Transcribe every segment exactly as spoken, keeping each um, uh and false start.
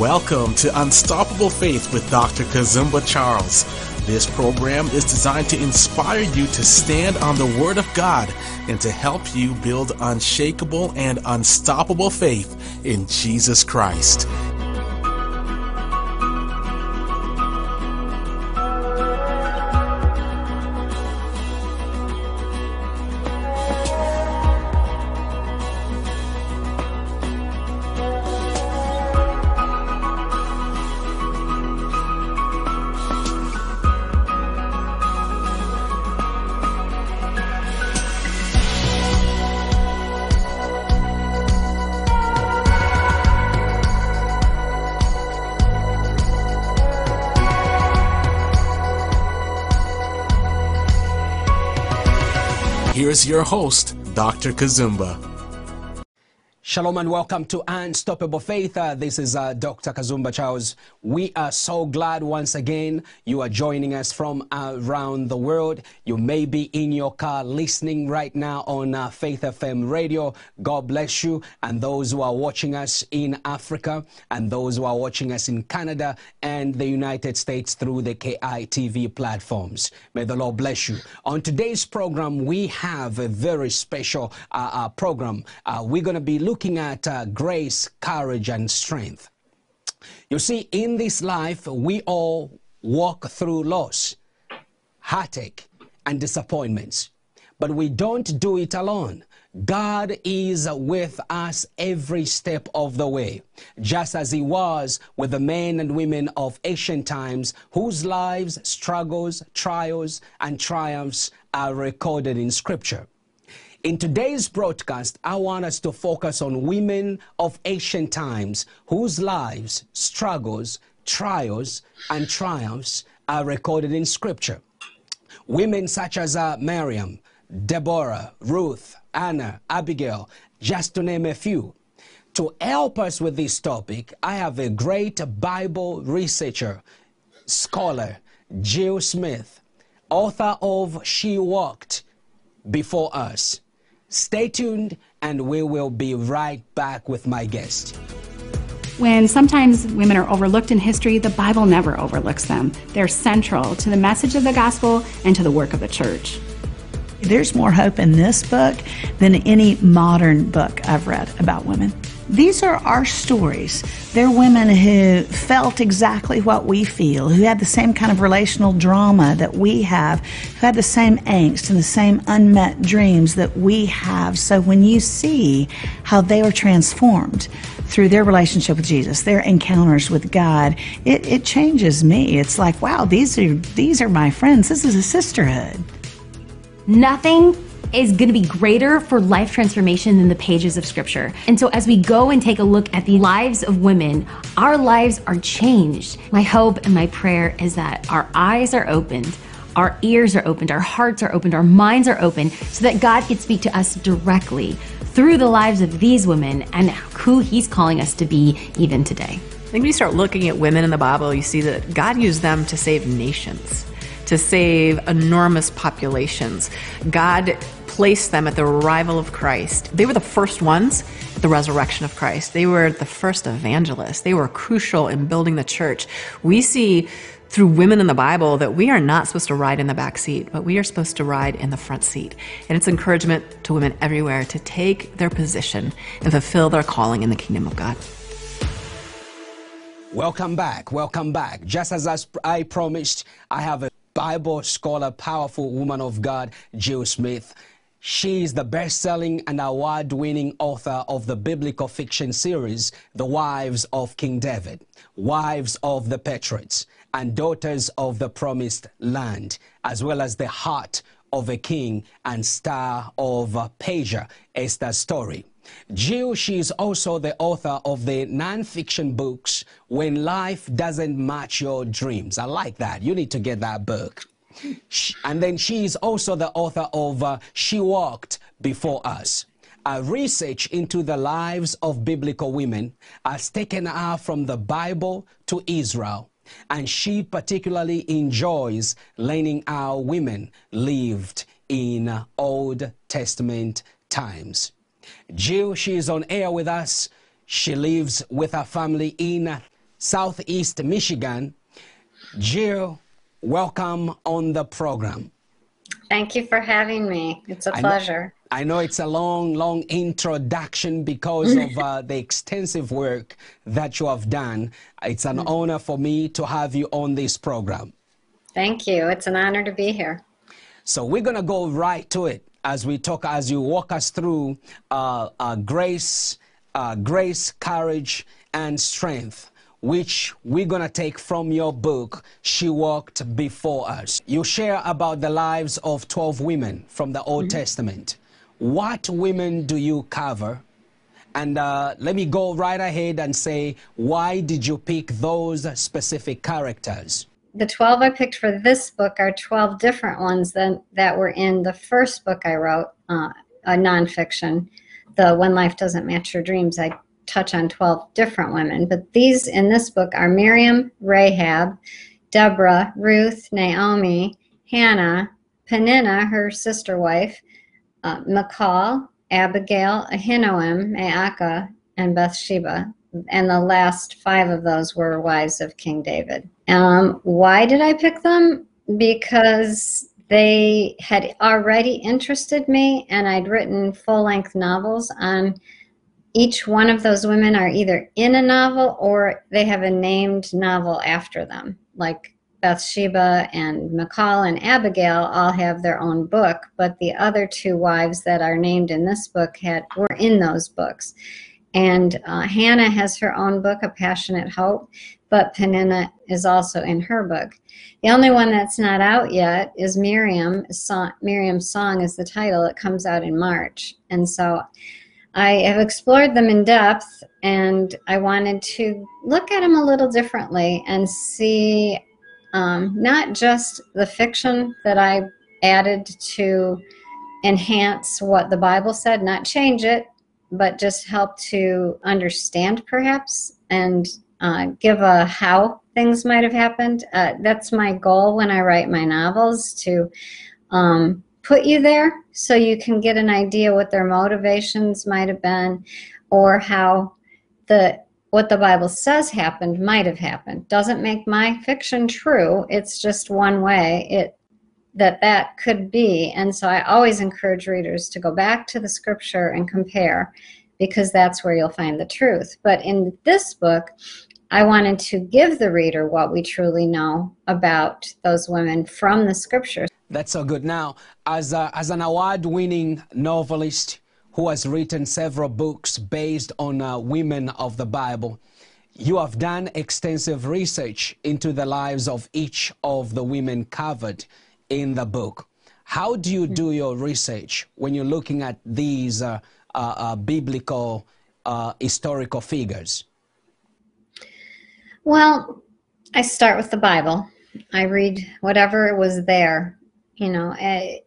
Welcome to Unstoppable Faith with Doctor Kazumba Charles. This program is designed to inspire you to stand on the Word of God and to help you build unshakable and unstoppable faith in Jesus Christ. Here's your host, Doctor Kazumba. Shalom and welcome to Unstoppable Faith. Uh, this is uh, Doctor Kazumba Charles. We are so glad once again you are joining us from uh, around the world. You may be in your car listening right now on uh, Faith F M radio. God bless you. And those who are watching us in Africa and those who are watching us in Canada and the United States through the K I T V platforms. May the Lord bless you. On today's program, we have a very special uh, uh, program. Uh, we're going to be looking at uh, grace, courage, and strength. You see, in this life, we all walk through loss, heartache, and disappointments. But we don't do it alone. God is with us every step of the way, just as He was with the men and women of ancient times whose lives, struggles, trials, and triumphs are recorded in Scripture. In today's broadcast, I want us to focus on women of ancient times whose lives, struggles, trials, and triumphs are recorded in Scripture. Women such as uh, Miriam, Deborah, Ruth, Anna, Abigail, just to name a few. To help us with this topic, I have a great Bible researcher, scholar, Jill Smith, author of She Walked Before Us. Stay tuned, and we will be right back with my guest. When sometimes women are overlooked in history, the Bible never overlooks them. They're central to the message of the gospel and to the work of the church. There's more hope in this book than any modern book I've read about women. These are our stories. They're women who felt exactly what we feel, who had the same kind of relational drama that we have, who had the same angst and the same unmet dreams that we have. So when you see how they are transformed through their relationship with Jesus, their encounters with God, it, it changes me. It's like, wow, these are, these are my friends. This is a sisterhood. Nothing is going to be greater for life transformation than the pages of Scripture. And so as we go and take a look at the lives of women, our lives are changed. My hope and my prayer is that our eyes are opened, our ears are opened, our hearts are opened, our minds are opened, so that God could speak to us directly through the lives of these women and who He's calling us to be even today. I think when you start looking at women in the Bible, you see that God used them to save nations, to save enormous populations. God placed them at the arrival of Christ. They were the first ones at the resurrection of Christ. They were the first evangelists. They were crucial in building the church. We see through women in the Bible that we are not supposed to ride in the back seat, but we are supposed to ride in the front seat. And it's encouragement to women everywhere to take their position and fulfill their calling in the kingdom of God. Welcome back, welcome back. Just as I promised, I have a Bible scholar, powerful woman of God, Jill Smith. She is the best-selling and award-winning author of the biblical fiction series, The Wives of King David, Wives of the Patriarchs, and Daughters of the Promised Land, as well as The Heart of a King and Star of Persia, Esther's Story. Jill, she is also the author of the non-fiction books, When Life Doesn't Match Your Dreams. I like that. You need to get that book. She, and then she is also the author of uh, She Walked Before Us. A research into the lives of biblical women has taken her from the Bible to Israel. And she particularly enjoys learning how women lived in Old Testament times. Jill, she is on air with us. She lives with her family in Southeast Michigan. Jill, welcome on the program. Thank you for having me. It's a I pleasure. Know, I know it's a long, long introduction because of uh, the extensive work that you have done. It's an mm-hmm. honor for me to have you on this program. Thank you. It's an honor to be here. So we're going to go right to it as we talk, as you walk us through uh, uh, grace, uh, grace, courage, and strength, which we're going to take from your book, She Walked Before Us. You share about the lives of twelve women from the Old mm-hmm. Testament. What women do you cover? And uh, let me go right ahead and say, why did you pick those specific characters? The twelve I picked for this book are twelve different ones than, that were in the first book I wrote, uh, a nonfiction, the When Life Doesn't Match Your Dreams. I touch on twelve different women, but these in this book are Miriam, Rahab, Deborah, Ruth, Naomi, Hannah, Peninnah, her sister wife, uh, Michal, Abigail, Ahinoam, Maacah, and Bathsheba. And the last five of those were wives of King David. Um, why did I pick them? Because they had already interested me, and I'd written full-length novels on each one of those women. Are either in a novel or they have a named novel after them, like Bathsheba and Michal and Abigail all have their own book, but the other two wives that are named in this book had were in those books. And uh, Hannah has her own book, A Passionate Hope, but Peninnah is also in her book. The only one that's not out yet is Miriam. So Miriam's Song is the title. It comes out in March. And so I have explored them in depth, and I wanted to look at them a little differently and see um, not just the fiction that I added to enhance what the Bible said, not change it, but just help to understand perhaps and uh, give a how things might have happened. Uh, that's my goal when I write my novels, to um, put you there so you can get an idea what their motivations might have been, or how the what the Bible says happened might have happened. Doesn't make my fiction true. It's just one way it that that could be. And so I always encourage readers to go back to the scripture and compare, because that's where you'll find the truth. But in this book, I wanted to give the reader what we truly know about those women from the scripture. That's so good. Now, as, a, as an award-winning novelist who has written several books based on uh, women of the Bible, you have done extensive research into the lives of each of the women covered in the book. How do you do your research when you're looking at these uh, uh, uh, biblical uh, historical figures? Well, I start with the Bible. I read whatever was there. You know, a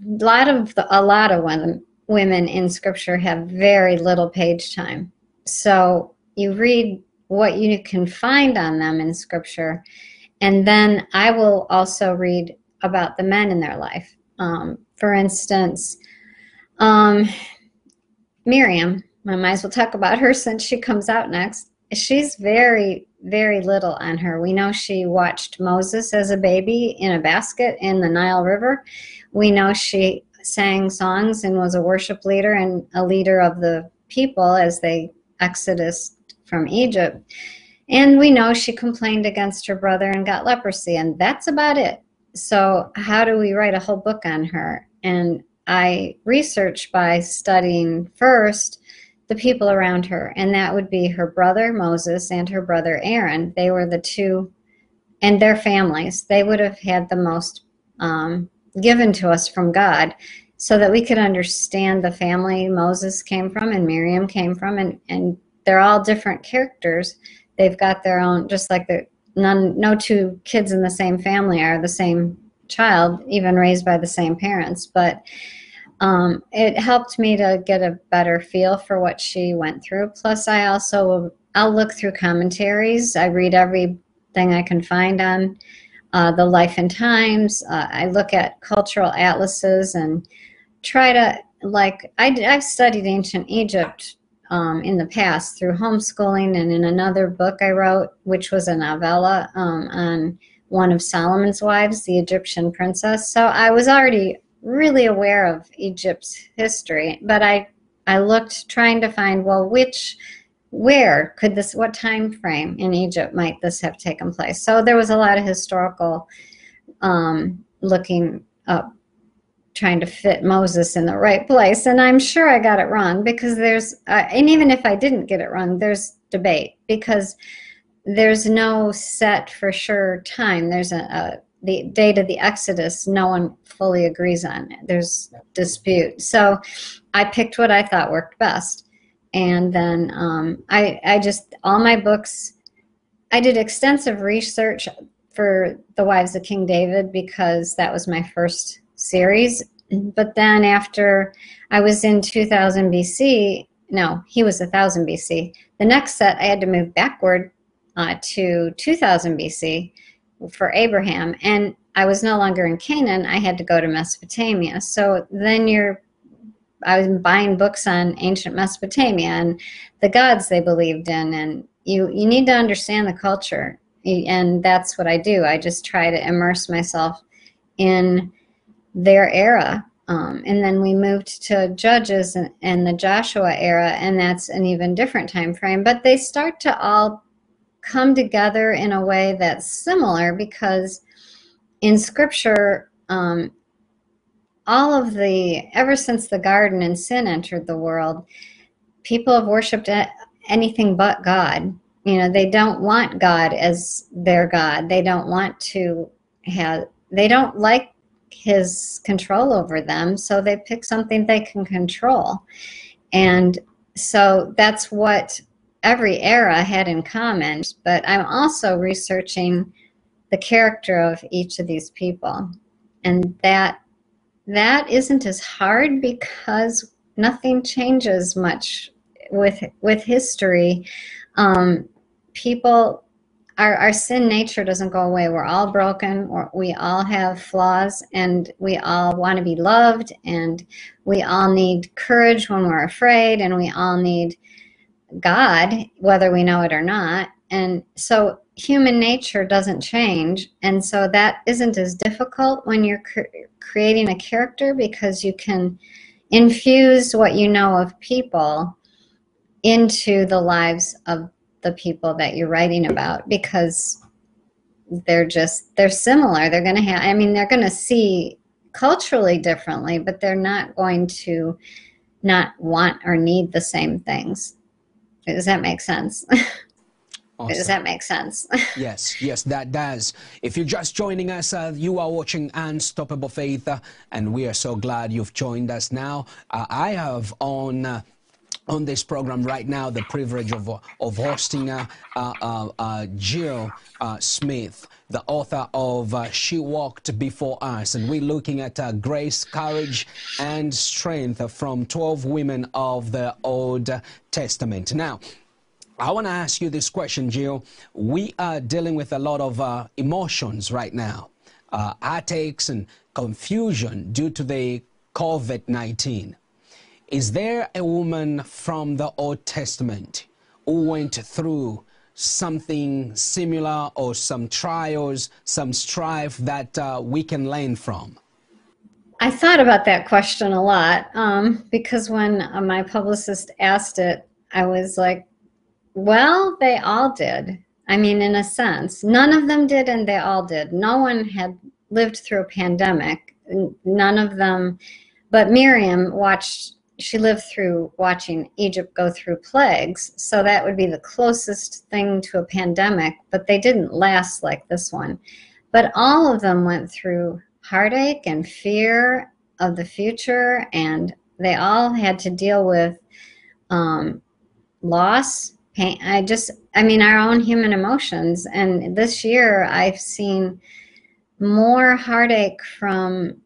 lot of the, a lot of women, women in Scripture have very little page time. So you read what you can find on them in Scripture. And then I will also read about the men in their life. Um, for instance, um, Miriam, I might as well talk about her since she comes out next. She's very, very little on her. We know she watched Moses as a baby in a basket in the Nile River. We know she sang songs and was a worship leader and a leader of the people as they exodus from Egypt. And we know she complained against her brother and got leprosy, and that's about it. So how do we write a whole book on her? And I research by studying first the people around her, and that would be her brother Moses and her brother Aaron. They were the two, and their families. They would have had the most um, given to us from God, so that we could understand the family Moses came from and Miriam came from, and, and they're all different characters. They've got their own, just like the none, no two kids in the same family are the same child, even raised by the same parents. But um, it helped me to get a better feel for what she went through. Plus, I also, I'll look through commentaries. I read everything I can find on uh, the life and times. Uh, I look at cultural atlases and try to, like, I, I've studied ancient Egypt um, in the past through homeschooling, and in another book I wrote, which was a novella um, on one of Solomon's wives, the Egyptian princess. So I was already really aware of Egypt's history, but I I looked trying to find, well, which, where could this, what time frame in Egypt might this have taken place? So there was a lot of historical um, looking up, trying to fit Moses in the right place. And I'm sure I got it wrong, because there's, uh, and even if I didn't get it wrong, there's debate, because there's no set for sure time. There's a, a the date of the Exodus, no one fully agrees on it. There's dispute. So I picked what I thought worked best. And then um, I, I just, all my books, I did extensive research for The Wives of King David, because that was my first series. But then after I was in two thousand B C, no, he was one thousand B C. The next set, I had to move backward uh, to two thousand B C for Abraham, and I was no longer in Canaan. I had to go to Mesopotamia. So then you're, I was buying books on ancient Mesopotamia and the gods they believed in, and you, you need to understand the culture, and that's what I do. I just try to immerse myself in their era. Um, and then we moved to Judges and, and the Joshua era, and that's an even different time frame, but they start to all come together in a way that's similar, because in scripture, um, all of the, ever since the garden and sin entered the world, people have worshiped anything but God. You know, they don't want God as their God. They don't want to have, they don't like his control over them, so they pick something they can control. And so that's what every era had in common. But I'm also researching the character of each of these people, and that that isn't as hard, because nothing changes much with with history. Um, people, our, our sin nature doesn't go away. We're all broken, or we all have flaws, and we all want to be loved, and we all need courage when we're afraid, and we all need God, whether we know it or not. And so human nature doesn't change, and so that isn't as difficult when you're cr creating a character, because you can infuse what you know of people into the lives of the people that you're writing about, because they're just, they're similar. They're going to have, I mean, they're going to see culturally differently, but they're not going to not want or need the same things. Does that make sense? Awesome. Does that make sense? Yes, yes, that does. If you're just joining us, uh, you are watching Unstoppable Faith, uh, and we are so glad you've joined us now. Uh, I have on uh, on this program right now the privilege of, of hosting uh, uh, uh, uh, Jill uh, Smith, the author of uh, She Walked Before Us, and we're looking at uh, grace, courage, and strength from twelve women of the Old Testament. Now, I want to ask you this question, Jill. We are dealing with a lot of uh, emotions right now, uh, heartaches and confusion due to the COVID nineteen. Is there a woman from the Old Testament who went through something similar, or some trials, some strife that uh, we can learn from? I thought about that question a lot, um, because when uh, my publicist asked it, I was like, well, they all did. I mean, in a sense, none of them did, and they all did. No one had lived through a pandemic. None of them, but Miriam watched, she lived through watching Egypt go through plagues, so that would be the closest thing to a pandemic, but they didn't last like this one. But all of them went through heartache and fear of the future, and they all had to deal with um, loss, pain. I just, I mean, our own human emotions. And this year I've seen more heartache from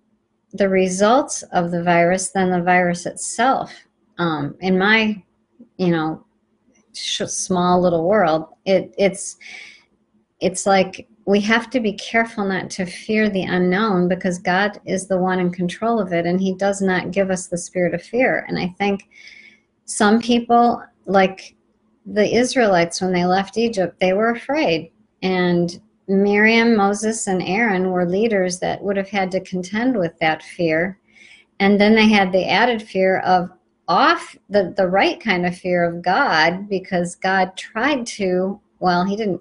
the results of the virus than the virus itself. Um, in my, you know, sh small little world, it, it's, it's like we have to be careful not to fear the unknown, because God is the one in control of it, and he does not give us the spirit of fear. And I think some people like the Israelites, when they left Egypt, they were afraid. And Miriam, Moses, and Aaron were leaders that would have had to contend with that fear. And then they had the added fear of off, the, the right kind of fear of God, because God tried to, well, he didn't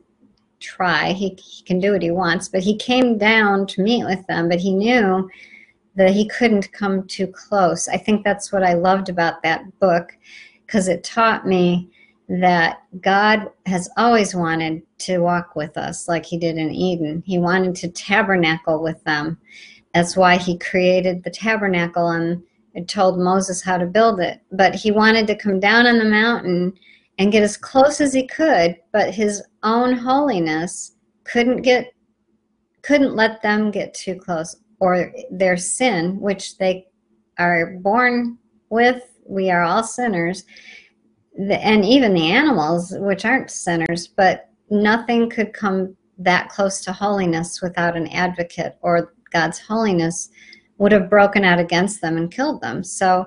try, he, he can do what he wants, but he came down to meet with them, but he knew that he couldn't come too close. I think that's what I loved about that book, because it taught me that God has always wanted to walk with us like he did in Eden. He wanted to tabernacle with them. That's why he created the tabernacle and told Moses how to build it. But he wanted to come down on the mountain and get as close as he could, but his own holiness couldn't get, couldn't let them get too close, or their sin, which they are born with. We are all sinners. The, and even the animals, which aren't sinners, but nothing could come that close to holiness without an advocate, or God's holiness would have broken out against them and killed them. So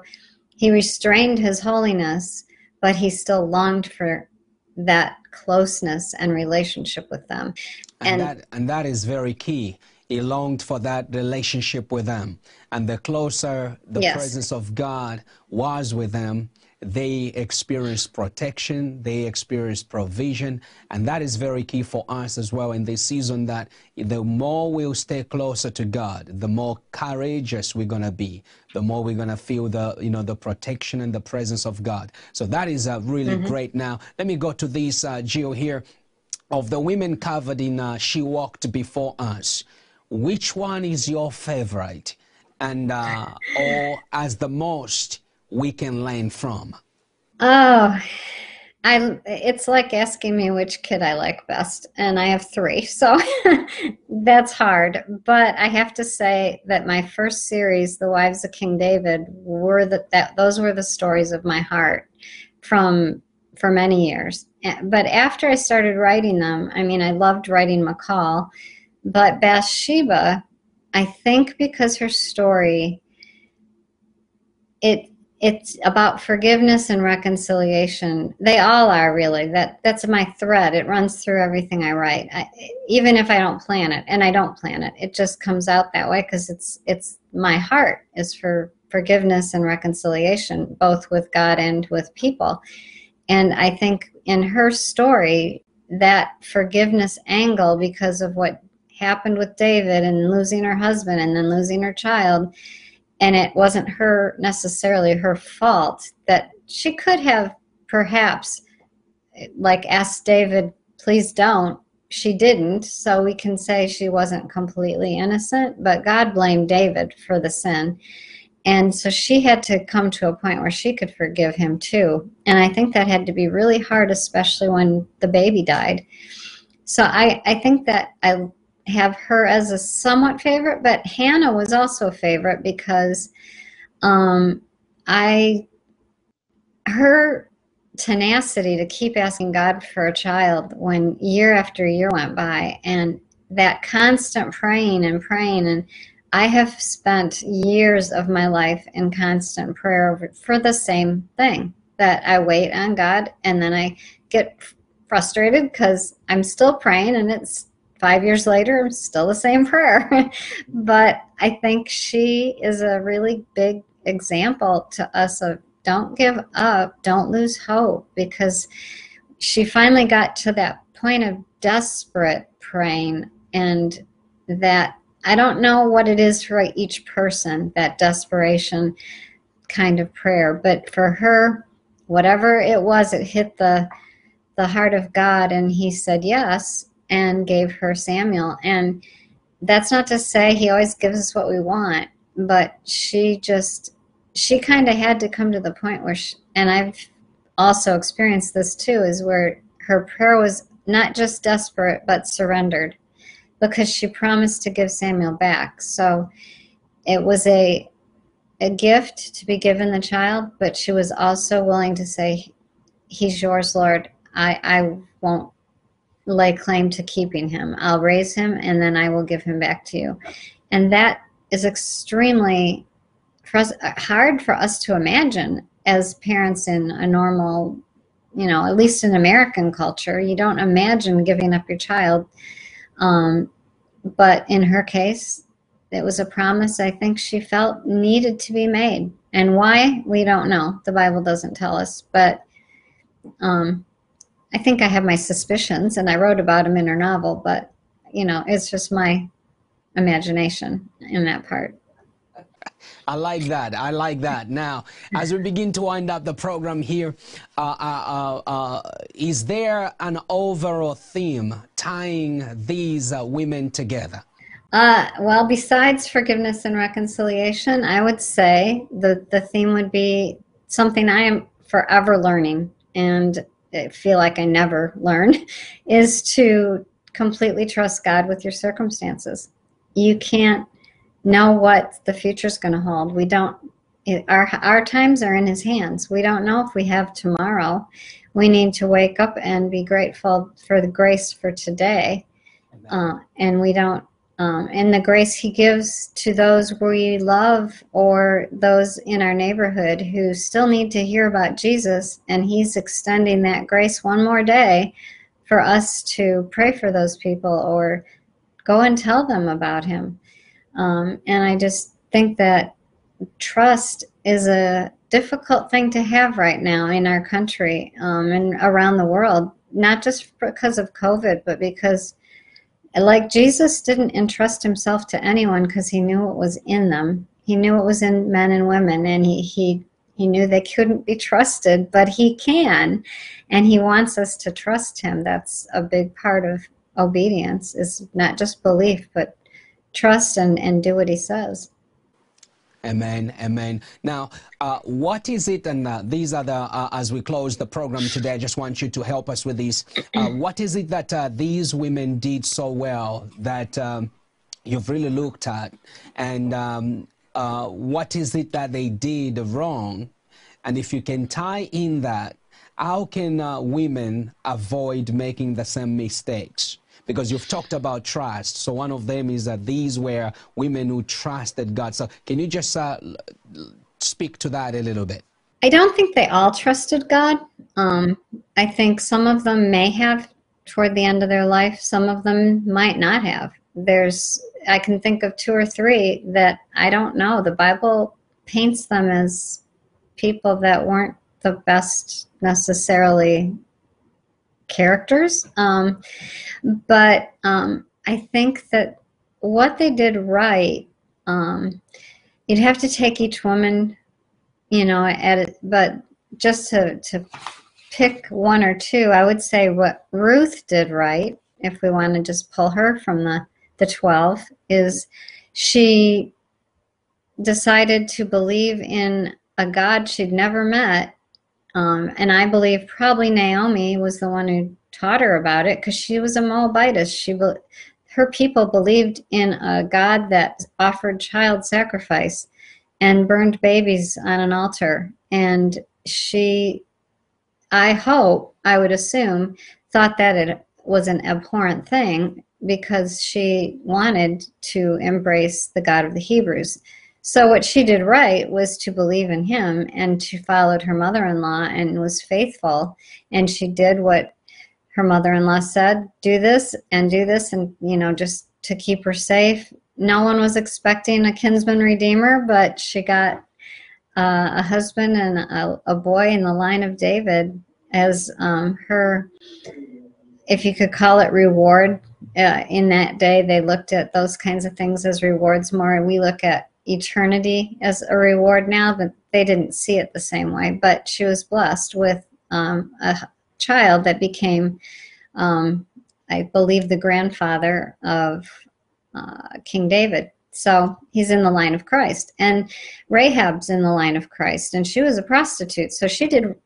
he restrained his holiness, but he still longed for that closeness and relationship with them. And, and, that, and that is very key. He longed for that relationship with them. And the closer the yes. presence of God was with them, they experience protection, they experience provision, and that is very key for us as well in this season, that the more we'll stay closer to God, the more courageous we're going to be, the more we're going to feel the, you know, the protection and the presence of God. So that is uh, really mm-hmm. great. Now, let me go to this, uh, Jill, here, of the women covered in uh, She Walked Before Us. Which one is your favorite, and uh, or as the most we can learn from? Oh, I, it's like asking me which kid I like best, and I have three, so that's hard. But I have to say that my first series, The Wives of King David, were the, that those were the stories of my heart from for many years. But after I started writing them, I mean, I loved writing McCall, but Bathsheba, I think because her story, it It's about forgiveness and reconciliation. They all are, really. That that's my thread. It runs through everything I write, I, even if I don't plan it, and I don't plan it. It just comes out that way because it's it's my heart is for forgiveness and reconciliation, both with God and with people. And I think in her story, that forgiveness angle, because of what happened with David and losing her husband and then losing her child, and it wasn't her necessarily her fault, that she could have perhaps like asked David, please don't. She didn't, so we can say she wasn't completely innocent, but God blamed David for the sin. And so she had to come to a point where she could forgive him too. And I think that had to be really hard, especially when the baby died. So I, I think that I have her as a somewhat favorite, but Hannah was also a favorite because um, I, her tenacity to keep asking God for a child when year after year went by, and that constant praying and praying, and I have spent years of my life in constant prayer for the same thing, that I wait on God and then I get frustrated because I'm still praying and it's Five years later, still the same prayer. But I think she is a really big example to us of don't give up, don't lose hope, because she finally got to that point of desperate praying, and that I don't know what it is for each person, that desperation kind of prayer. But for her, whatever it was, it hit the, the heart of God, and he said yes, and gave her Samuel. And that's not to say he always gives us what we want, but she just, she kind of had to come to the point where she, and I've also experienced this too, is where her prayer was not just desperate, but surrendered, because she promised to give Samuel back. So it was a a gift to be given the child, but she was also willing to say, he's yours, Lord, I, I won't lay claim to keeping him. I'll raise him and then I will give him back to you. And that is extremely for us, hard for us to imagine as parents in a normal you know, at least in American culture, you don't imagine giving up your child. Um, but in her case, it was a promise I think she felt needed to be made. And why? We don't know. The Bible doesn't tell us. But um, I think I have my suspicions, and I wrote about them in her novel. But, you know, it's just my imagination in that part. I like that. I like that. Now, as we begin to wind up the program here, uh, uh, uh, uh, is there an overall theme tying these uh, women together? Uh, well, besides forgiveness and reconciliation, I would say the, the theme would be something I am forever learning, and I feel like I never learn, is to completely trust God with your circumstances. You can't know what the future's going to hold. We don't, it, our, our times are in His hands. We don't know if we have tomorrow. We need to wake up and be grateful for the grace for today. Uh, and we don't, Um, and the grace He gives to those we love or those in our neighborhood who still need to hear about Jesus, and He's extending that grace one more day for us to pray for those people or go and tell them about Him. Um, and I just think that trust is a difficult thing to have right now in our country um, and around the world, not just because of COVID, but because, like, Jesus didn't entrust Himself to anyone because He knew what was in them. He knew what was in men and women, and he, he, he knew they couldn't be trusted, but He can, and He wants us to trust Him. That's a big part of obedience, is not just belief, but trust and, and do what He says. Amen, amen. Now, uh, what is it, and uh, these are the, uh, as we close the program today, I just want you to help us with this. Uh, what is it that uh, these women did so well that um, you've really looked at? And um, uh, what is it that they did wrong? And if you can tie in that, how can uh, women avoid making the same mistakes? Because you've talked about trust. So one of them is that these were women who trusted God. So can you just uh, speak to that a little bit? I don't think they all trusted God. Um, I think some of them may have toward the end of their life. Some of them might not have. There's, I can think of two or three that I don't know. The Bible paints them as people that weren't the best necessarily characters, um, but um, I think that what they did right, um, you'd have to take each woman, you know, at it, but just to, to pick one or two, I would say what Ruth did right, if we want to just pull her from the, the twelve, is she decided to believe in a God she'd never met. Um, and I believe probably Naomi was the one who taught her about it, because she was a Moabitess. She, be her people believed in a God that offered child sacrifice and burned babies on an altar. And she, I hope, I would assume, thought that it was an abhorrent thing, because she wanted to embrace the God of the Hebrews. So what she did right was to believe in Him, and she followed her mother-in-law and was faithful. And she did what her mother-in-law said, do this and do this, and, you know, just to keep her safe. No one was expecting a kinsman redeemer, but she got uh, a husband and a, a boy in the line of David as um, her, if you could call it reward. Uh, in that day, they looked at those kinds of things as rewards more, and we look at eternity as a reward now, but they didn't see it the same way. But she was blessed with um, a child that became, um, I believe, the grandfather of uh, King David. So he's in the line of Christ. And Rahab's in the line of Christ, and she was a prostitute. So she did,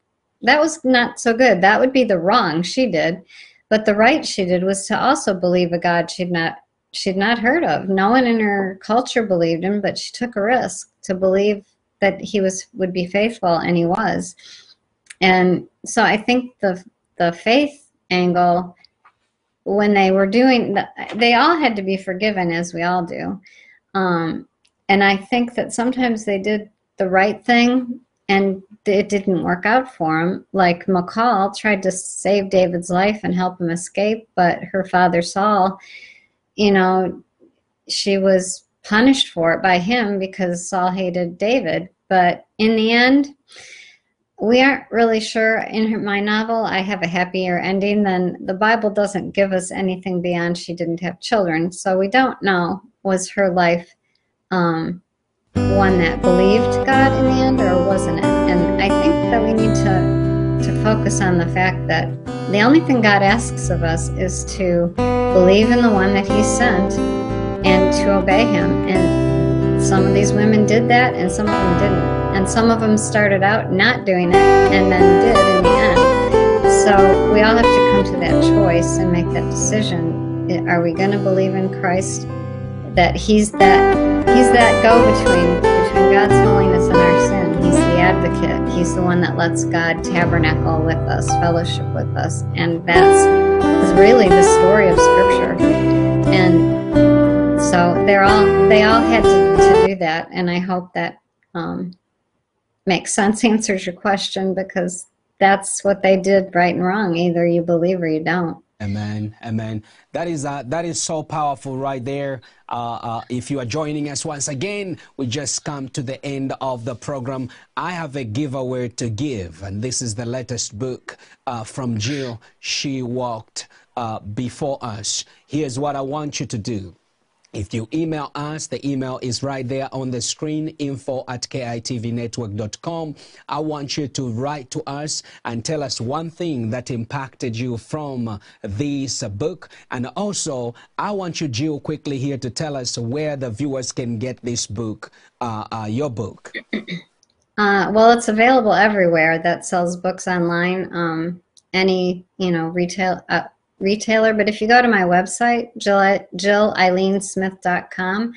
that was not so good. That would be the wrong she did. But the right she did was to also believe a God she'd not she'd not heard of. No one in her culture believed Him, but she took a risk to believe that he was would be faithful, and He was. And so I think the the faith angle, when they were doing, the, they all had to be forgiven, as we all do. Um, and I think that sometimes they did the right thing, and it didn't work out for him. Like, Michal tried to save David's life and help him escape, but her father Saul, you know, she was punished for it by him because Saul hated David. But in the end, we aren't really sure. In my novel, I have a happier ending than the Bible doesn't give us anything beyond she didn't have children. So we don't know, was her life um, one that believed God in the end, or wasn't it? And I think that we need to to focus on the fact that the only thing God asks of us is to believe in the one that he sent and to obey him. And some of these women did that and some of them didn't. And some of them started out not doing it and then did in the end. So we all have to come to that choice and make that decision. Are we going to believe in Christ, that he's that he's that go-between between God's holiness and our sin? He's the advocate. He's the one that lets God tabernacle with us, fellowship with us. And that's really the story of Scripture. And so they're all, they all had to, to do that. And I hope that... Um, makes sense, answers your question, because that's what they did, right and wrong. Either you believe or you don't. Amen. Amen. That is uh, that is so powerful right there. Uh, uh, if you are joining us once again, we just come to the end of the program. I have a giveaway to give, and this is the latest book uh, from Jill. She Walked uh, Before Us. Here's what I want you to do. If you email us, the email is right there on the screen, info at K I T V network dot com. I want you to write to us and tell us one thing that impacted you from this book. And also, I want you, Jill, quickly here to tell us where the viewers can get this book, uh, uh, your book. Uh, well, it's available everywhere that sells books online, um, any, you know, retail... Uh, retailer. But if you go to my website, Jill Eileen Smith dot com,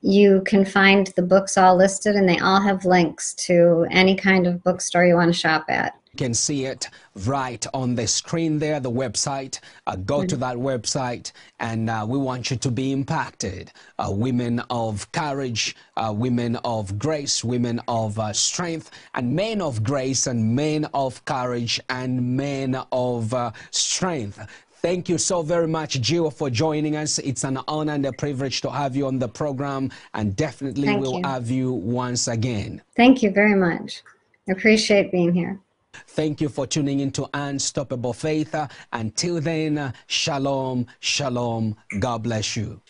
you can find the books all listed, and they all have links to any kind of bookstore you want to shop at. You can see it right on the screen there, the website. Uh, go mm-hmm. to that website, and uh, we want you to be impacted. Uh, women of courage, uh, women of grace, women of uh, strength, and men of grace, and men of courage, and men of uh, strength. Thank you so very much, Jill, for joining us. It's an honor and a privilege to have you on the program, and definitely Thank we'll you. have you once again. Thank you very much. I appreciate being here. Thank you for tuning in to Unstoppable Faith. Until then, shalom, shalom. God bless you.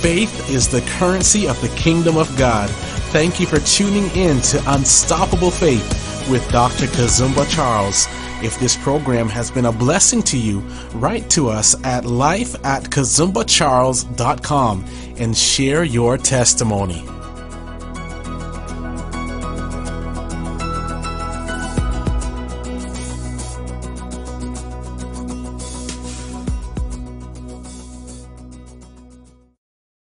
Faith is the currency of the kingdom of God. Thank you for tuning in to Unstoppable Faith with Doctor Kazumba Charles. If this program has been a blessing to you, write to us at life at Kazumba Charles dot com and share your testimony.